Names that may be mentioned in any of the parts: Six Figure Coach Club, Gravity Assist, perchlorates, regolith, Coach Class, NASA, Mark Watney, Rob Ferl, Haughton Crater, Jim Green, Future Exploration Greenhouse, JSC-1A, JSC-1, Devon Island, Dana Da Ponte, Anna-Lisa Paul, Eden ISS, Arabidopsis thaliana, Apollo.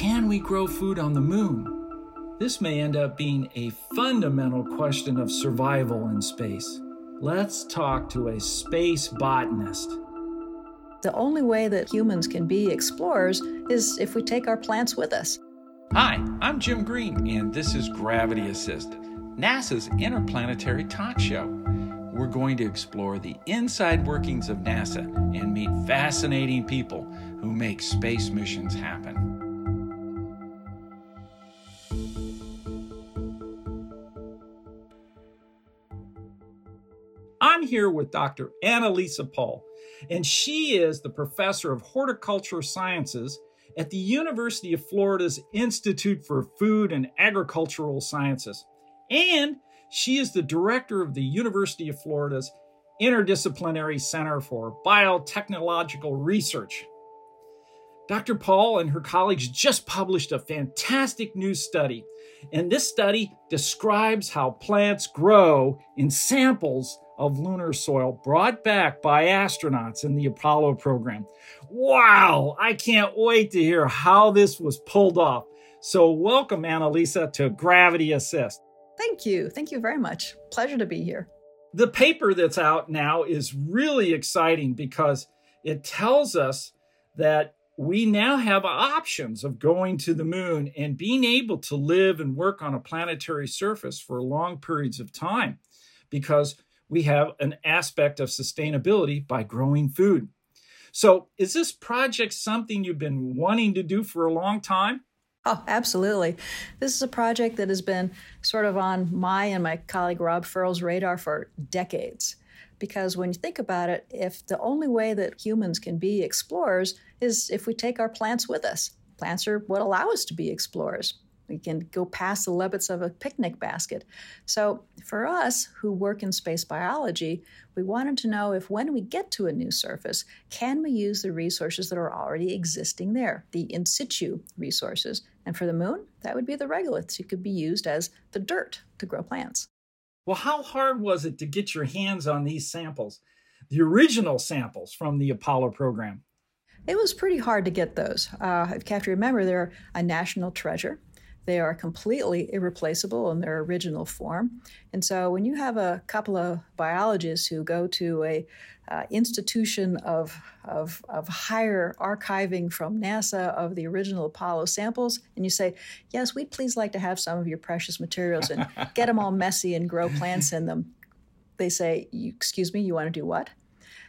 Can we grow food on the moon? This may end up being a fundamental question of survival in space. Let's talk to a space botanist. The only way that humans can be explorers is if we take our plants with us. Hi, I'm Jim Green, and this is Gravity Assist, NASA's interplanetary talk show. We're going to explore the inside workings of NASA and meet fascinating people who make space missions happen. I'm here with Dr. Anna-Lisa Paul, and she is the professor of horticultural sciences at the University of Florida's Institute for Food and Agricultural Sciences. And she is the director of the University of Florida's Interdisciplinary Center for Biotechnological Research. Dr. Paul and her colleagues just published a fantastic new study, and this study describes how plants grow in samples of lunar soil brought back by astronauts in the Apollo program. Wow, I can't wait to hear how this was pulled off. So welcome, Anna-Lisa, to Gravity Assist. Thank you. Thank you very much. Pleasure to be here. The paper that's out now is really exciting because it tells us that we now have options of going to the moon and being able to live and work on a planetary surface for long periods of time because we have an aspect of sustainability by growing food. So is this project something you've been wanting to do for a long time? Oh, absolutely. This is a project that has been sort of on my and my colleague Rob Ferl's radar for decades. Because when you think about it, if the only way that humans can be explorers is if we take our plants with us. Plants are what allow us to be explorers. We can go past the limits of a picnic basket. So for us who work in space biology, we wanted to know if when we get to a new surface, can we use the resources that are already existing there, the in situ resources? And for the moon, that would be the regolith. It could be used as the dirt to grow plants. Well, how hard was it to get your hands on these samples, the original samples from the Apollo program? It was pretty hard to get those. If you have to remember, they're a national treasure. They are completely irreplaceable in their original form. And so when you have a couple of biologists who go to a institution of higher archiving from NASA of the original Apollo samples, and you say, yes, we'd please like to have some of your precious materials and get them all messy and grow plants in them. They say, excuse me, you want to do what?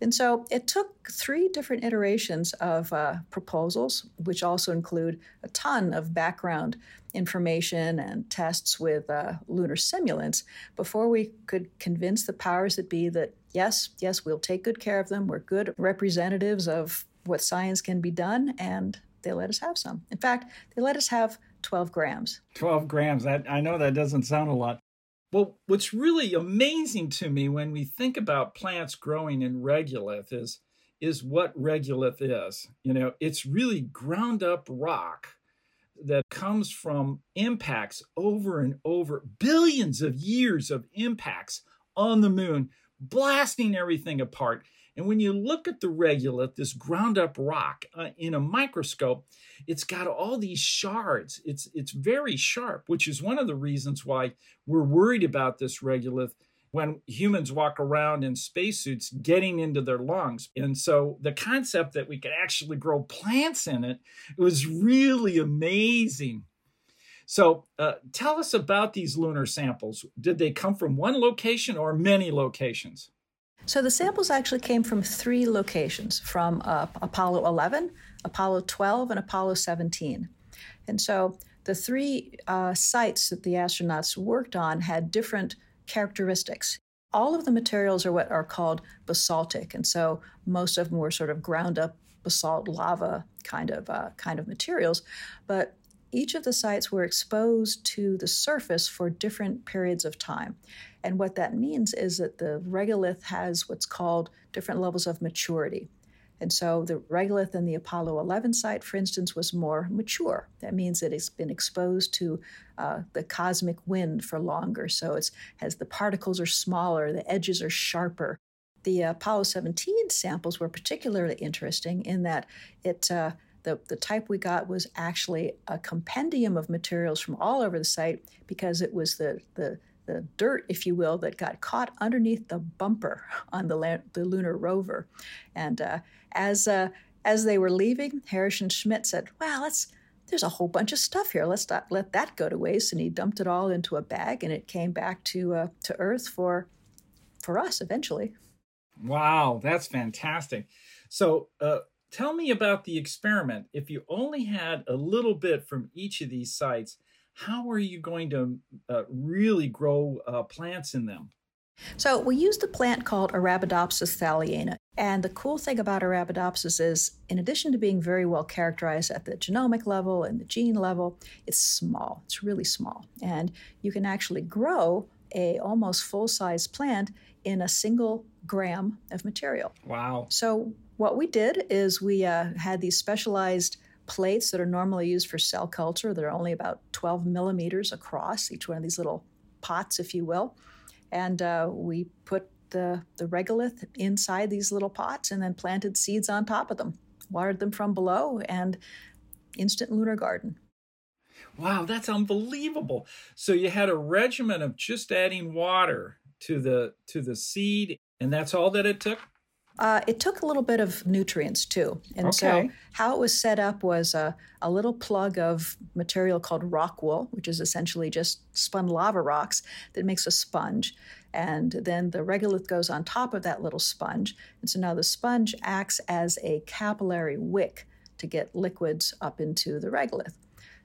And so it took 3 different iterations of proposals, which also include a ton of background information and tests with lunar simulants, before we could convince the powers that be that, yes, we'll take good care of them. We're good representatives of what science can be done, and they let us have some. In fact, they let us have 12 grams. 12 grams. I know that doesn't sound a lot. Well, what's really amazing to me when we think about plants growing in regolith is what regolith is. You know, it's really ground up rock that comes from impacts over and over, billions of years of impacts on the moon, blasting everything apart. And when you look at the regolith, this ground up rock in a microscope, it's got all these shards. It's very sharp, which is one of the reasons why we're worried about this regolith when humans walk around in spacesuits getting into their lungs. And so the concept that we could actually grow plants in it was really amazing. So tell us about these lunar samples. Did they come from one location or many locations? So the samples actually came from 3 locations, from Apollo 11, Apollo 12, and Apollo 17. And so the 3 sites that the astronauts worked on had different characteristics. All of the materials are what are called basaltic, and so most of them were sort of ground up basalt lava kind of materials. But each of the sites were exposed to the surface for different periods of time. And what that means is that the regolith has what's called different levels of maturity. And so the regolith in the Apollo 11 site, for instance, was more mature. That means that it's been exposed to the cosmic wind for longer. So it has the particles are smaller, the edges are sharper. The Apollo 17 samples were particularly interesting in that it The type we got was actually a compendium of materials from all over the site, because it was the dirt, if you will, that got caught underneath the bumper on the lunar rover. And as they were leaving, Harrish and Schmidt said, "Wow, there's a whole bunch of stuff here. Let's not let that go to waste." And he dumped it all into a bag, and it came back to Earth for us eventually. Wow, that's fantastic. So tell me about the experiment. If you only had a little bit from each of these sites, how are you going to really grow plants in them? So we used a plant called Arabidopsis thaliana. And the cool thing about Arabidopsis is, in addition to being very well characterized at the genomic level and the gene level, it's small. It's really small. And you can actually grow a almost full-size plant in a single gram of material. Wow. So what we did is we had these specialized plates that are normally used for cell culture. They're only about 12 millimeters across, each one of these little pots, if you will. And we put the regolith inside these little pots and then planted seeds on top of them, watered them from below, and instant lunar garden. Wow, that's unbelievable. So you had a regimen of just adding water to the seed, and that's all that it took? It took a little bit of nutrients, too. And okay. So how it was set up was a little plug of material called rock wool, which is essentially just spun lava rocks that makes a sponge. And then the regolith goes on top of that little sponge. And so now the sponge acts as a capillary wick to get liquids up into the regolith.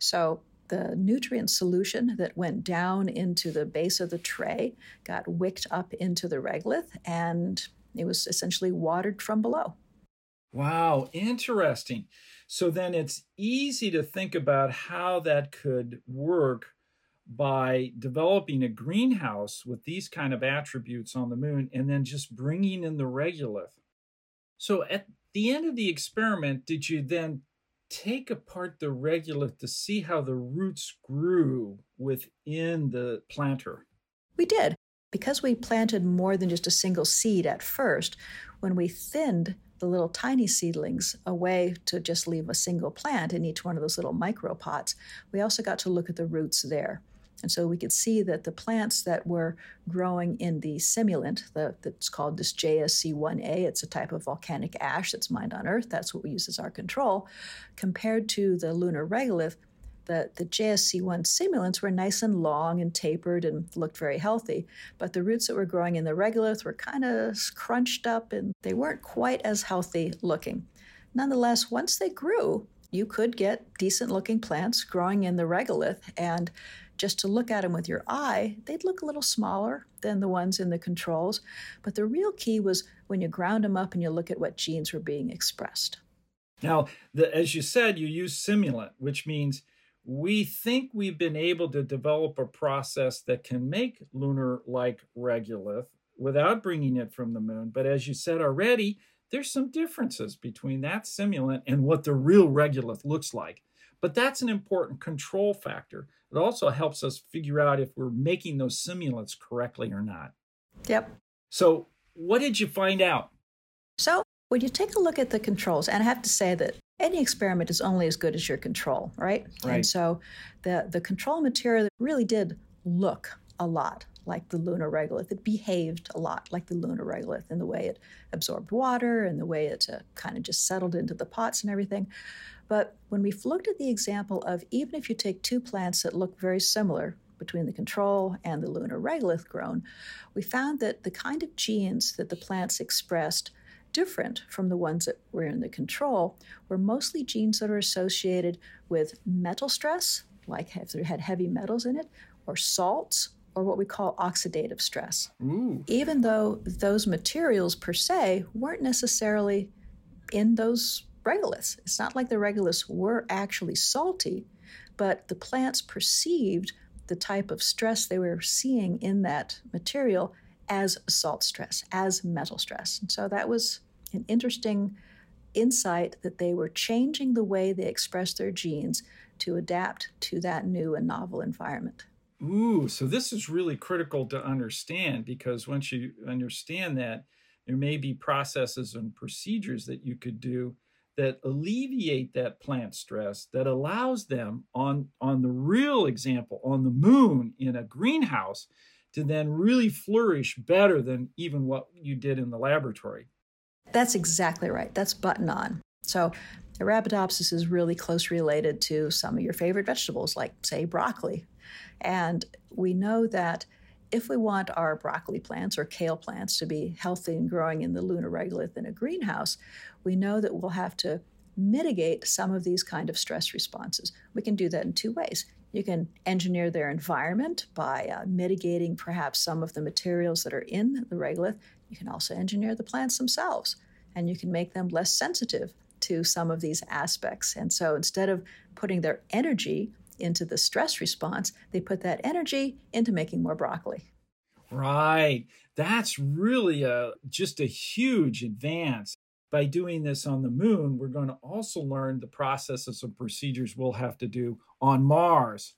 So the nutrient solution that went down into the base of the tray got wicked up into the regolith, and it was essentially watered from below. Wow, interesting. So then it's easy to think about how that could work by developing a greenhouse with these kind of attributes on the moon and then just bringing in the regolith. So at the end of the experiment, did you then take apart the regolith to see how the roots grew within the planter? We did. Because we planted more than just a single seed at first, when we thinned the little tiny seedlings away to just leave a single plant in each one of those little micropots, we also got to look at the roots there. And so we could see that the plants that were growing in the simulant, that's called this JSC-1A, it's a type of volcanic ash that's mined on Earth, that's what we use as our control, compared to the lunar regolith, The JSC-1 simulants were nice and long and tapered and looked very healthy, but the roots that were growing in the regolith were kind of crunched up and they weren't quite as healthy looking. Nonetheless, once they grew, you could get decent looking plants growing in the regolith, and just to look at them with your eye, they'd look a little smaller than the ones in the controls. But the real key was when you ground them up and you look at what genes were being expressed. Now, as you said, you use simulant, which means we think we've been able to develop a process that can make lunar-like regolith without bringing it from the moon. But as you said already, there's some differences between that simulant and what the real regolith looks like. But that's an important control factor. It also helps us figure out if we're making those simulants correctly or not. Yep. So what did you find out? So when you take a look at the controls, and I have to say that any experiment is only as good as your control, right? Right. And so the control material really did look a lot like the lunar regolith. It behaved a lot like the lunar regolith in the way it absorbed water and the way it kind of just settled into the pots and everything. But when we've looked at the example of even if you take two plants that look very similar between the control and the lunar regolith grown, we found that the kind of genes that the plants expressed different from the ones that were in the control were mostly genes that are associated with metal stress, like if they had heavy metals in it, or salts, or what we call oxidative stress. Ooh. Even though those materials per se weren't necessarily in those regoliths. It's not like the regoliths were actually salty, but the plants perceived the type of stress they were seeing in that material as salt stress, as metal stress. And so that was an interesting insight that they were changing the way they express their genes to adapt to that new and novel environment. Ooh, so this is really critical to understand, because once you understand that, there may be processes and procedures that you could do that alleviate that plant stress, that allows them on the real example, on the moon in a greenhouse, to then really flourish better than even what you did in the laboratory. That's exactly right. That's button on. So Arabidopsis is really close related to some of your favorite vegetables, like, say, broccoli. And we know that if we want our broccoli plants or kale plants to be healthy and growing in the lunar regolith in a greenhouse, we know that we'll have to mitigate some of these kind of stress responses. We can do that in two ways. You can engineer their environment by mitigating perhaps some of the materials that are in the regolith. You can also engineer the plants themselves, and you can make them less sensitive to some of these aspects. And so instead of putting their energy into the stress response, they put that energy into making more broccoli. Right. That's really just a huge advance. By doing this on the moon, we're going to also learn the processes and procedures we'll have to do on Mars.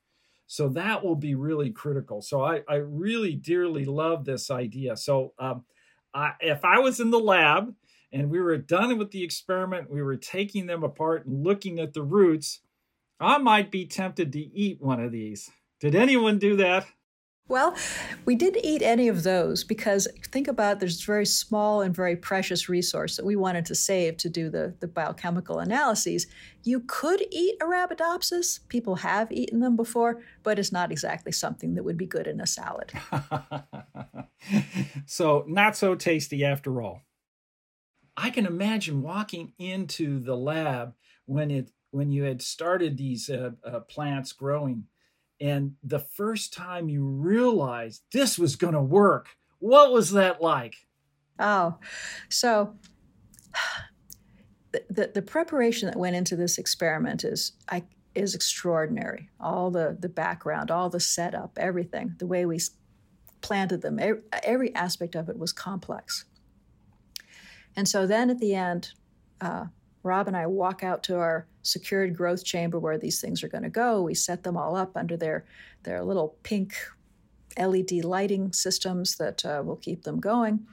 So that will be really critical. So I really dearly love this idea. So if I was in the lab and we were done with the experiment, we were taking them apart and looking at the roots, I might be tempted to eat one of these. Did anyone do that? Well, we didn't eat any of those because think about there's a very small and very precious resource that we wanted to save to do the biochemical analyses. You could eat Arabidopsis. People have eaten them before, but it's not exactly something that would be good in a salad. So not so tasty after all. I can imagine walking into the lab when you had started these plants growing, and the first time you realized this was going to work, what was that like? Oh, so the preparation that went into this experiment is extraordinary. All the background, all the setup, everything, the way we planted them, every aspect of it was complex. And so then at the end, Rob and I walk out to our secured growth chamber where these things are going to go. We set them all up under their little pink LED lighting systems that will keep them going.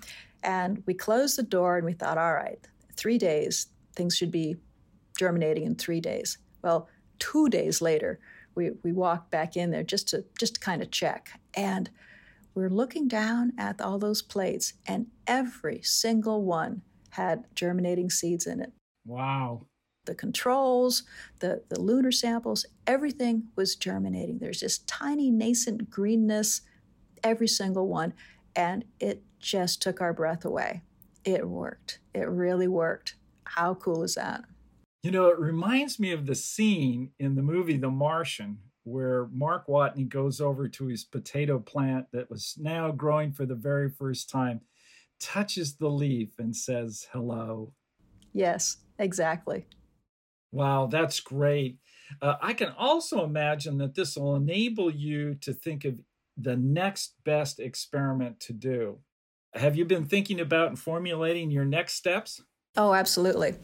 And we closed the door and we thought, all right, 3 days, things should be germinating in 3 days. Well, 2 days later, we walked back in there just to kind of check. And we're looking down at all those plates, and every single one had germinating seeds in it. Wow. The controls, the lunar samples, everything was germinating. There's this tiny nascent greenness, every single one. And it just took our breath away. It worked. It really worked. How cool is that? You know, it reminds me of the scene in the movie The Martian, where Mark Watney goes over to his potato plant that was now growing for the very first time, touches the leaf and says, hello. Yes, exactly. Wow, that's great. I can also imagine that this will enable you to think of the next best experiment to do. Have you been thinking about and formulating your next steps? Oh, absolutely.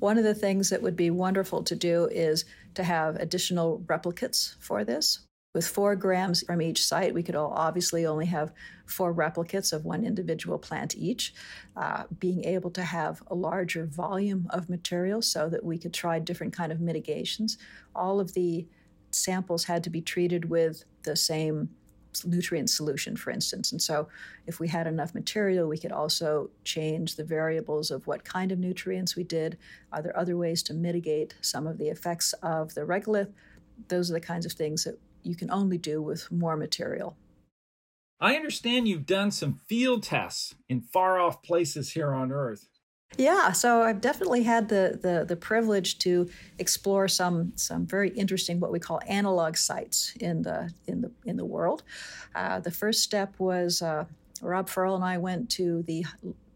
One of the things that would be wonderful to do is to have additional replicates for this. With 4 grams from each site, we could all obviously only have 4 replicates of one individual plant each. Being able to have a larger volume of material so that we could try different kind of mitigations. All of the samples had to be treated with the same nutrient solution, for instance. And so if we had enough material, we could also change the variables of what kind of nutrients we did. Are there other ways to mitigate some of the effects of the regolith? Those are the kinds of things that you can only do with more material. I understand you've done some field tests in far-off places here on Earth. Yeah, so I've definitely had the privilege to explore some very interesting what we call analog sites in the world. The first step was Rob Ferl and I went to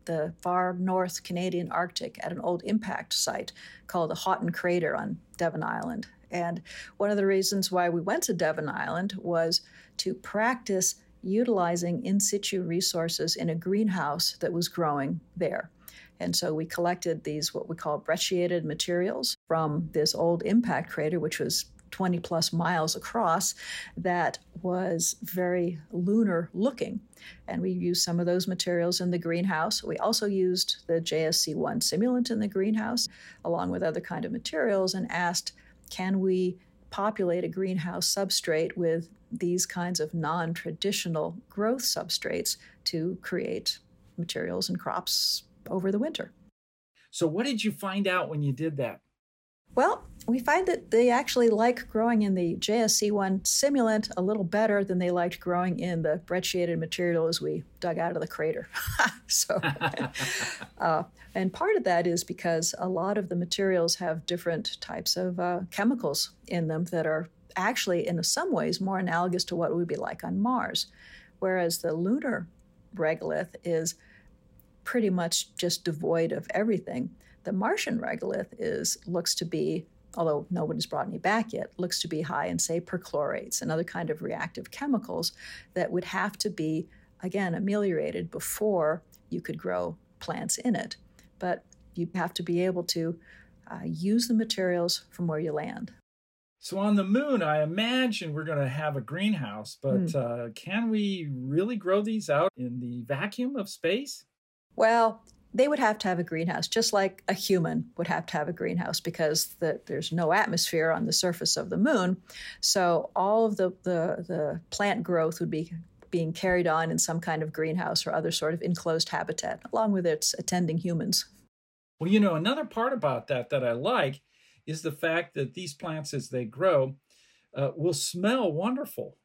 the far north Canadian Arctic at an old impact site called the Haughton Crater on Devon Island. And one of the reasons why we went to Devon Island was to practice utilizing in situ resources in a greenhouse that was growing there. And so we collected these what we call brecciated materials from this old impact crater, which was 20 plus miles across that was very lunar looking. And we used some of those materials in the greenhouse. We also used the JSC-1 simulant in the greenhouse along with other kind of materials and asked, can we populate a greenhouse substrate with these kinds of non-traditional growth substrates to create materials and crops over the winter? So what did you find out when you did that? Well, we find that they actually like growing in the JSC-1 simulant a little better than they liked growing in the brecciated material as we dug out of the crater. So, and part of that is because a lot of the materials have different types of chemicals in them that are actually in some ways more analogous to what it would be like on Mars, whereas the lunar regolith is pretty much just devoid of everything. The Martian regolith looks to be, although no one has brought me back yet, looks to be high in, say, perchlorates and other kind of reactive chemicals that would have to be, again, ameliorated before you could grow plants in it. But you have to be able to use the materials from where you land. So on the moon, I imagine we're going to have a greenhouse, but can we really grow these out in the vacuum of space? Well, they would have to have a greenhouse, just like a human would have to have a greenhouse, because there's no atmosphere on the surface of the moon. So all of the plant growth would be being carried on in some kind of greenhouse or other sort of enclosed habitat, along with its attending humans. Well, you know, another part about that I like is the fact that these plants, as they grow, will smell wonderful.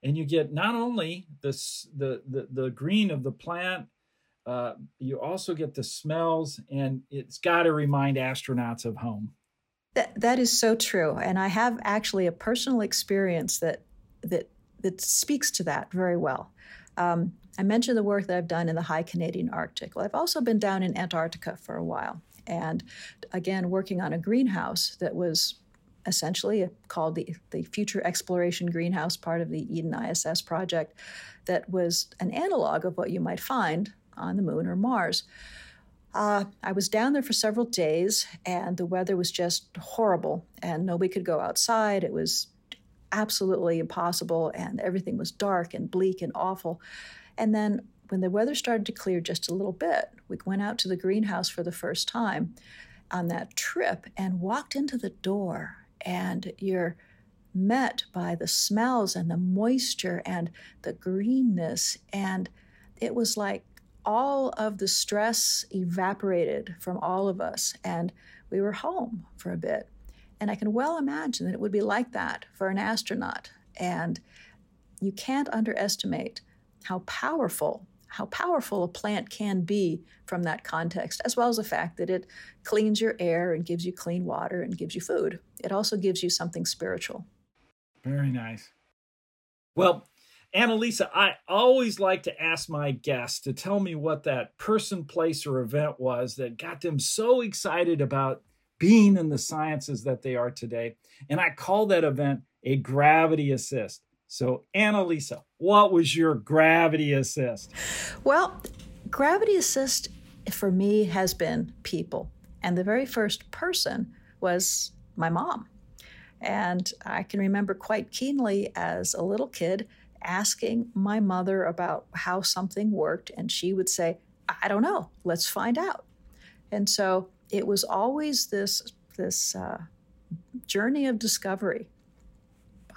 And you get not only the green of the plant, you also get the smells, and it's got to remind astronauts of home. That is so true. And I have actually a personal experience that speaks to that very well. I mentioned the work that I've done in the high Canadian Arctic. Well, I've also been down in Antarctica for a while. And again, working on a greenhouse that was essentially called the Future Exploration Greenhouse, part of the Eden ISS project, that was an analog of what you might find on the moon or Mars. I was down there for several days, and the weather was just horrible, and nobody could go outside. It was absolutely impossible, and everything was dark and bleak and awful. And then when the weather started to clear just a little bit, we went out to the greenhouse for the first time on that trip and walked into the door, and you're met by the smells and the moisture and the greenness, and it was like all of the stress evaporated from all of us, and we were home for a bit. And I can well imagine that it would be like that for an astronaut. And you can't underestimate how powerful a plant can be from that context, as well as the fact that it cleans your air and gives you clean water and gives you food. It also gives you something spiritual. Very nice. Well, Anna-Lisa, I always like to ask my guests to tell me what that person, place, or event was that got them so excited about being in the sciences that they are today. And I call that event a gravity assist. So, Anna-Lisa, what was your gravity assist? Well, gravity assist for me has been people. And the very first person was my mom. And I can remember quite keenly as a little kid asking my mother about how something worked, and she would say, I don't know, let's find out. And so it was always this journey of discovery.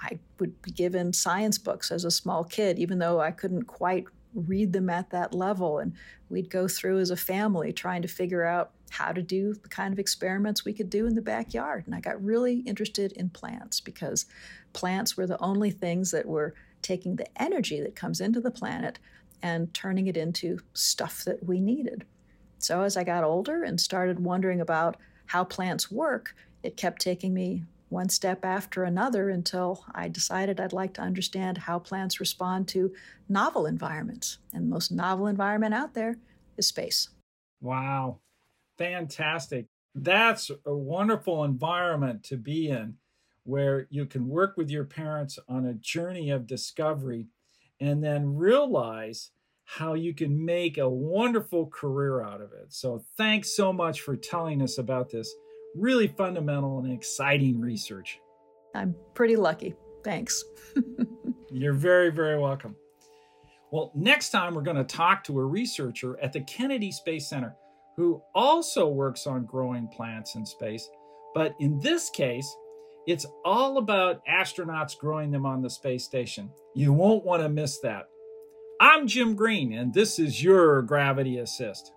I would be given science books as a small kid, even though I couldn't quite read them at that level, and we'd go through as a family trying to figure out how to do the kind of experiments we could do in the backyard. And I got really interested in plants, because plants were the only things that were taking the energy that comes into the planet and turning it into stuff that we needed. So as I got older and started wondering about how plants work, it kept taking me one step after another until I decided I'd like to understand how plants respond to novel environments. And the most novel environment out there is space. Wow, fantastic. That's a wonderful environment to be in, where you can work with your parents on a journey of discovery and then realize how you can make a wonderful career out of it. So thanks so much for telling us about this really fundamental and exciting research. I'm pretty lucky. Thanks. You're very, very welcome. Well, next time we're going to talk to a researcher at the Kennedy Space Center who also works on growing plants in space. But in this case, it's all about astronauts growing them on the space station. You won't want to miss that. I'm Jim Green, and this is your Gravity Assist.